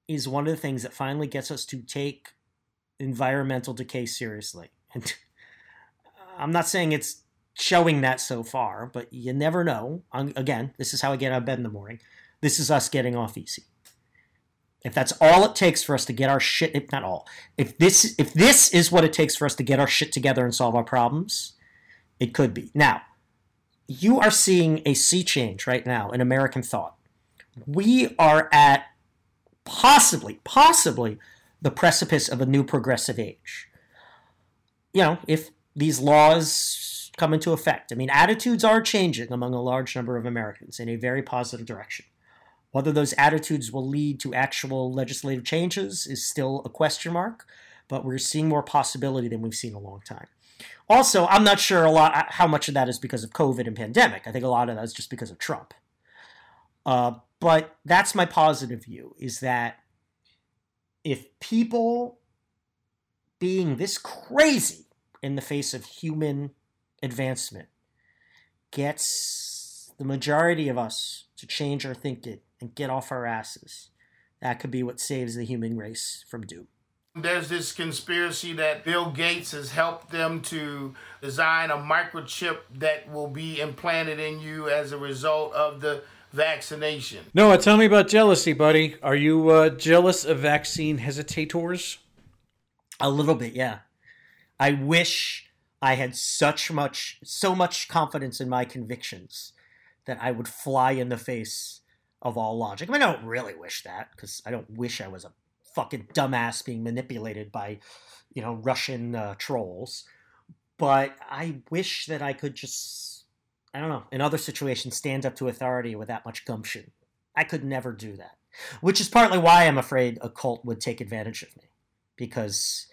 is one of the things that finally gets us to take environmental decay seriously, and I'm not saying it's showing that so far, but you never know. Again, this is how I get out of bed in the morning. This is us getting off easy. If that's all it takes for us to get our shit, if not all, if this is what it takes for us to get our shit together and solve our problems, it could be. Now, you are seeing a sea change right now in American thought. We are at possibly the precipice of a new progressive age. You know, if these laws come into effect, I mean, attitudes are changing among a large number of Americans in a very positive direction. Whether those attitudes will lead to actual legislative changes is still a question mark, but we're seeing more possibility than we've seen in a long time. Also, I'm not sure how much of that is because of COVID and pandemic. I think a lot of that is just because of Trump. But that's my positive view, is that if people being this crazy in the face of human advancement gets the majority of us to change our thinking and get off our asses, that could be what saves the human race from doom. There's this conspiracy that Bill Gates has helped them to design a microchip that will be implanted in you as a result of the vaccination. Noah, tell me about jealousy, buddy. Are you jealous of vaccine hesitators? A little bit, yeah. I wish I had so much confidence in my convictions that I would fly in the face of all logic. I mean, I don't really wish that, because I don't wish I was a fucking dumbass being manipulated by, you know, Russian trolls. But I wish that I could just, I don't know, in other situations, stand up to authority with that much gumption. I could never do that, which is partly why I'm afraid a cult would take advantage of me, because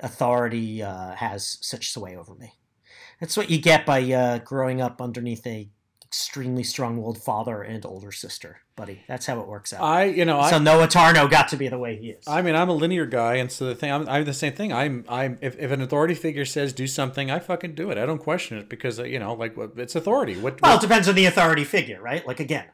authority has such sway over me. That's what you get by growing up underneath a extremely strong-willed father and older sister, buddy. That's how it works out. So Noah Tarnow got to be the way he is. I mean, I'm a linear guy, and so I'm the same thing. If an authority figure says do something, I fucking do it. I don't question it, because you know, like, it's authority. It depends on the authority figure, right? Like, again,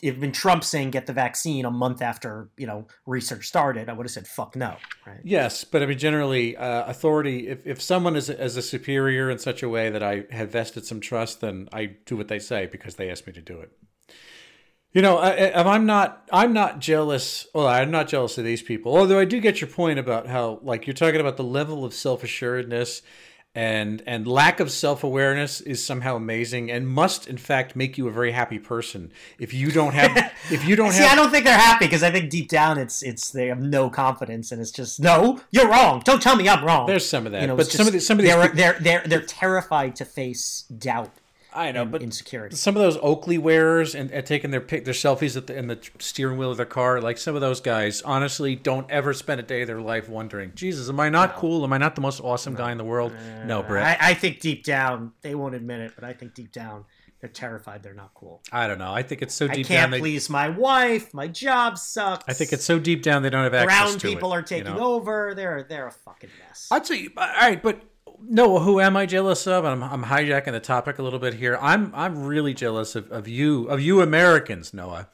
if been Trump saying get the vaccine a month after, you know, research started, I would have said fuck no, right? Yes, but I mean, generally, authority. If someone is as a superior in such a way that I have vested some trust, then I do what they say because they asked me to do it. You know, I'm not jealous. Well, I'm not jealous of these people. Although I do get your point about how, like, you're talking about the level of self-assuredness and lack of self-awareness is somehow amazing and must, in fact, make you a very happy person. I don't think they're happy, because I think deep down it's they have no confidence, and it's just, no, you're wrong. Don't tell me I'm wrong. There's some of that, you know, but they're terrified to face doubt. I know, but insecurity. Some of those Oakley wearers and taking their selfies in the steering wheel of their car, like, some of those guys, honestly, don't ever spend a day of their life wondering, Jesus, am I not cool? Am I not the most awesome guy in the world? No, Brett. I think deep down, they won't admit it, but I think deep down, they're terrified they're not cool. I don't know. I think it's so deep down. I can't please my wife. My job sucks. I think it's so deep down they don't have access to it. Brown people are taking over. They're a fucking mess. I'll tell you. All right, but no, who am I jealous of? I'm hijacking the topic a little bit here. I'm really jealous of you Americans, Noah.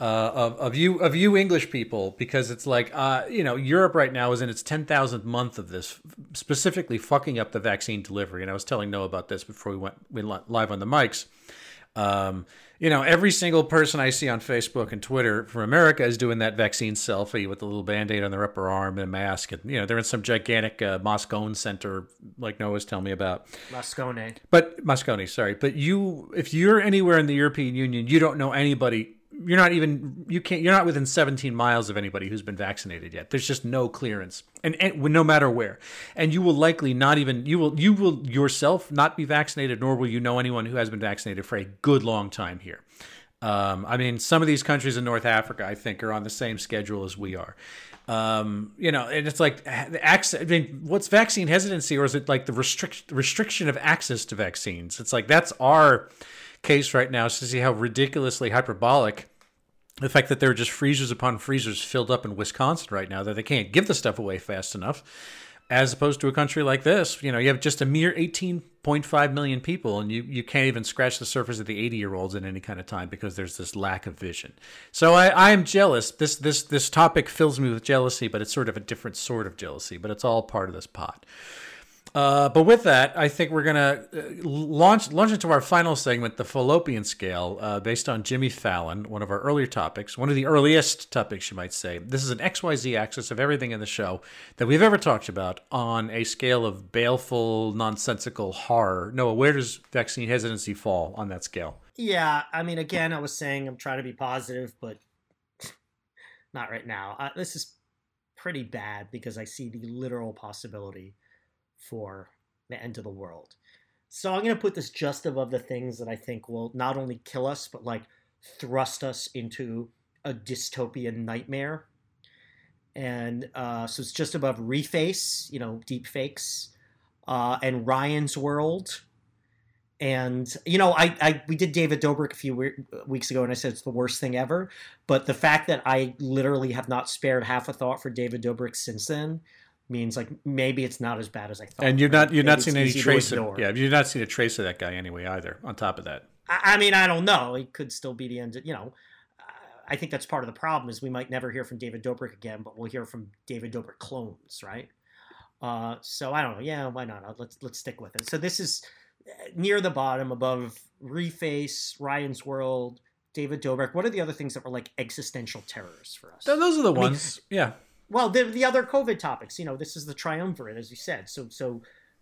of you English people, because it's like, you know, Europe right now is in its 10,000th month of this, specifically fucking up the vaccine delivery. And I was telling Noah about this before we live on the mics. You know, every single person I see on Facebook and Twitter from America is doing that vaccine selfie with a little Band-Aid on their upper arm and a mask. And, you know, they're in some gigantic Moscone center like Noah's telling me about. Moscone. But Moscone, sorry. But you, if you're anywhere in the European Union, you don't know anybody. You're not even, you can't, you're not within 17 miles of anybody who's been vaccinated yet. There's just no clearance. And no matter where. And you will likely not even, you will yourself not be vaccinated, nor will you know anyone who has been vaccinated for a good long time here. I mean, some of these countries in North Africa, I think, are on the same schedule as we are. You know, and it's like, access, I mean, what's vaccine hesitancy, or is it like the restriction of access to vaccines? It's like, that's our case right now, is to see how ridiculously hyperbolic the fact that there are just freezers upon freezers filled up in Wisconsin right now, that they can't give the stuff away fast enough, as opposed to a country like this. You know, you have just a mere 18.5 million people, and you can't even scratch the surface of the 80-year-olds in any kind of time because there's this lack of vision. So I am jealous. This topic fills me with jealousy, but it's sort of a different sort of jealousy, but it's all part of this pot. But with that, I think we're going to launch into our final segment, the fallopian scale, based on Jimmy Fallon, one of our earlier topics, one of the earliest topics, you might say. This is an XYZ axis of everything in the show that we've ever talked about on a scale of baleful, nonsensical horror. Noah, where does vaccine hesitancy fall on that scale? Yeah, I mean, again, I was saying I'm trying to be positive, but not right now. This is pretty bad because I see the literal possibility for the end of the world. So I'm going to put this just above the things that I think will not only kill us, but like thrust us into a dystopian nightmare. And so it's just above Reface, you know, deep fakes, and Ryan's World. And, you know, we did David Dobrik a few weeks ago, and I said it's the worst thing ever. But the fact that I literally have not spared half a thought for David Dobrik since then means like maybe it's not as bad as I thought. And you're not seeing any trace of, yeah, you're not seeing a trace of that guy anyway either. On top of that, I mean, I don't know. He could still be the end. You know, I think that's part of the problem is we might never hear from David Dobrik again, but we'll hear from David Dobrik clones, right? So I don't know. Yeah, why not? Let's stick with it. So this is near the bottom, above Reface, Ryan's World, David Dobrik. What are the other things that were like existential terrors for us? Those are the ones. I mean, yeah. Well, the other COVID topics, you know, this is the triumvirate, as you said. So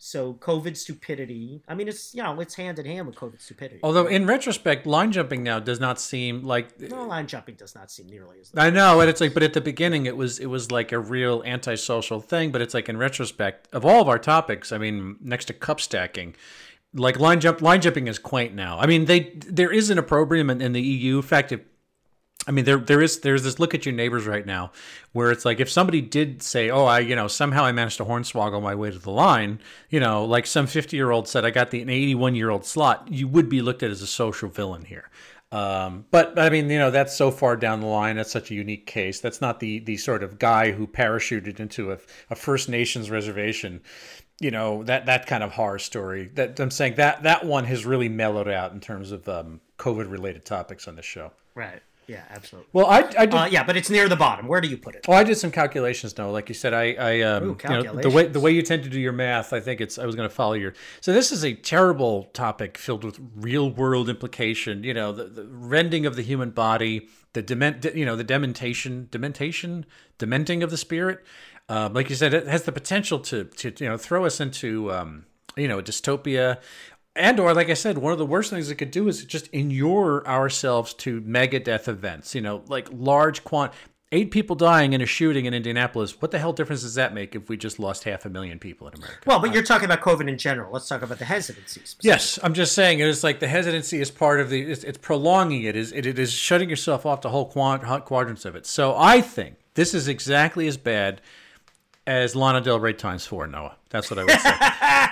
COVID stupidity. I mean, it's, you know, it's hand in hand with COVID stupidity. Although in retrospect, line jumping now does not seem like. No, line jumping does not seem nearly as. I know, and it's like, but at the beginning, it was like a real antisocial thing. But it's like in retrospect, of all of our topics, I mean, next to cup stacking, like line jumping is quaint now. I mean, there is an opprobrium in the EU. In fact, I mean, there's this look at your neighbors right now where it's like if somebody did say, oh, somehow I managed to hornswoggle my way to the line, you know, like some 50-year-old said, I got an 81-year-old slot, you would be looked at as a social villain here. But I mean, you know, that's so far down the line. That's such a unique case. That's not the sort of guy who parachuted into a First Nations reservation, you know, that kind of horror story. That I'm saying that one has really mellowed out in terms of COVID-related topics on this show. Right. Yeah, absolutely. Well, I did, yeah, but it's near the bottom. Where do you put it? Well, I did some calculations, though. Like you said, I calculations. You know, the way you tend to do your math, I think I was going to follow your. So this is a terrible topic filled with real world implication. You know, the rending of the human body, the dementing of the spirit. Like you said, it has the potential to you know, throw us into you know, a dystopia. And or, like I said, one of the worst things it could do is just inure ourselves to mega death events, you know, like large 8 people dying in a shooting in Indianapolis. What the hell difference does that make if we just lost 500,000 people in America? Well, but you're talking about COVID in general. Let's talk about the hesitancy. Yes, I'm just saying it is like the hesitancy is part of it's prolonging it. It is shutting yourself off to whole quadrants of it. So I think this is exactly as bad as Lana Del Rey ×4, Noah. That's what I would say.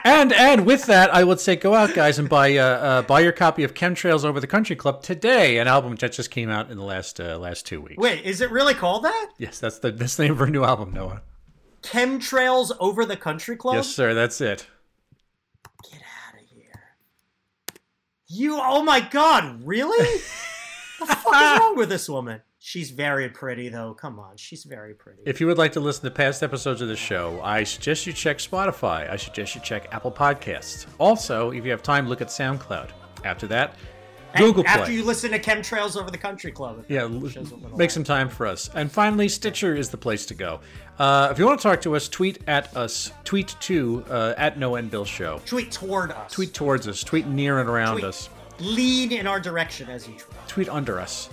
And with that, I would say go out, guys, and buy your copy of Chemtrails Over the Country Club today, an album that just came out in the last 2 weeks. Wait, is it really called that? Yes, that's the name of our new album, Noah. Chemtrails Over the Country Club? Yes, sir, that's it. Get out of here. You, oh my God, really? What the fuck is wrong with this woman? She's very pretty, though. Come on. She's very pretty. If you would like to listen to past episodes of the show, I suggest you check Spotify. I suggest you check Apple Podcasts. Also, if you have time, look at SoundCloud. After that, Google Play. After you listen to Chemtrails Over the Country Club. Yeah, make some time for us. And finally, Stitcher is the place to go. If you want to talk to us, tweet at us. Tweet to at Noah and Bill Show. Tweet toward us. Tweet towards us. Tweet near and around us. Lean in our direction as you tweet. Tweet under us.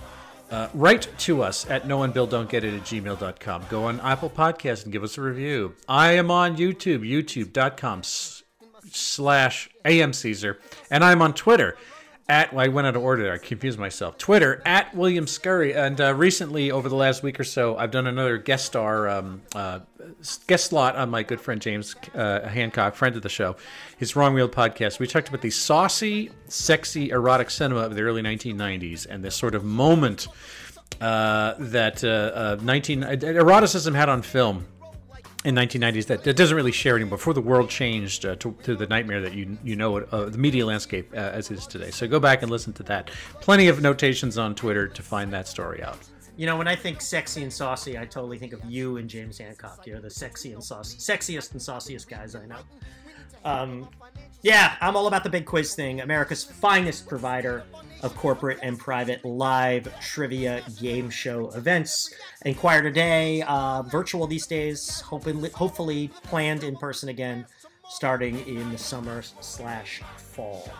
Write to us at noahandbilldon'tgetit@gmail.com. Go on Apple Podcasts and give us a review. I am on YouTube, youtube.com/AMCaesar. And I'm on Twitter. I went out of order there. I confused myself. Twitter, at William Scurry. And recently, over the last week or so, I've done another guest star, guest slot on my good friend James Hancock, friend of the show, his Wrong Wheel podcast. We talked about the saucy, sexy, erotic cinema of the early 1990s and this sort of moment that eroticism had on film. In 1990s, that doesn't really share anymore. Before the world changed to the nightmare that you know it, the media landscape as is today. So go back and listen to that. Plenty of notations on Twitter to find that story out. You know, when I think sexy and saucy, I totally think of you and James Hancock. You're the sexy and saucy, sexiest and sauciest guys I know. Yeah, I'm all about the Big Quiz Thing, America's finest provider of corporate and private live trivia game show events. Inquire today, virtual these days, hopefully planned in person again starting in the summer/fall.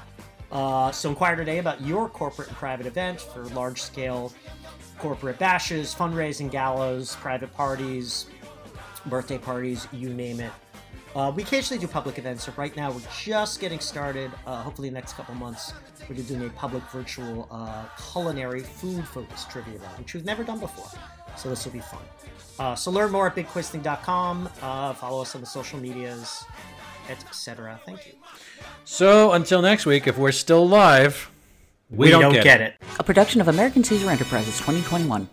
So inquire today about your corporate and private event for large-scale corporate bashes, fundraising galas, private parties, birthday parties, you name it. We occasionally do public events, so right now we're just getting started. Hopefully in the next couple months, we're going to do a public virtual culinary food-focused trivia round, which we've never done before. So this will be fun. So learn more at bigquizthing.com. Follow us on the social medias, etc. Thank you. So until next week, if we're still live, we don't get it. A production of American Caesar Enterprises 2021.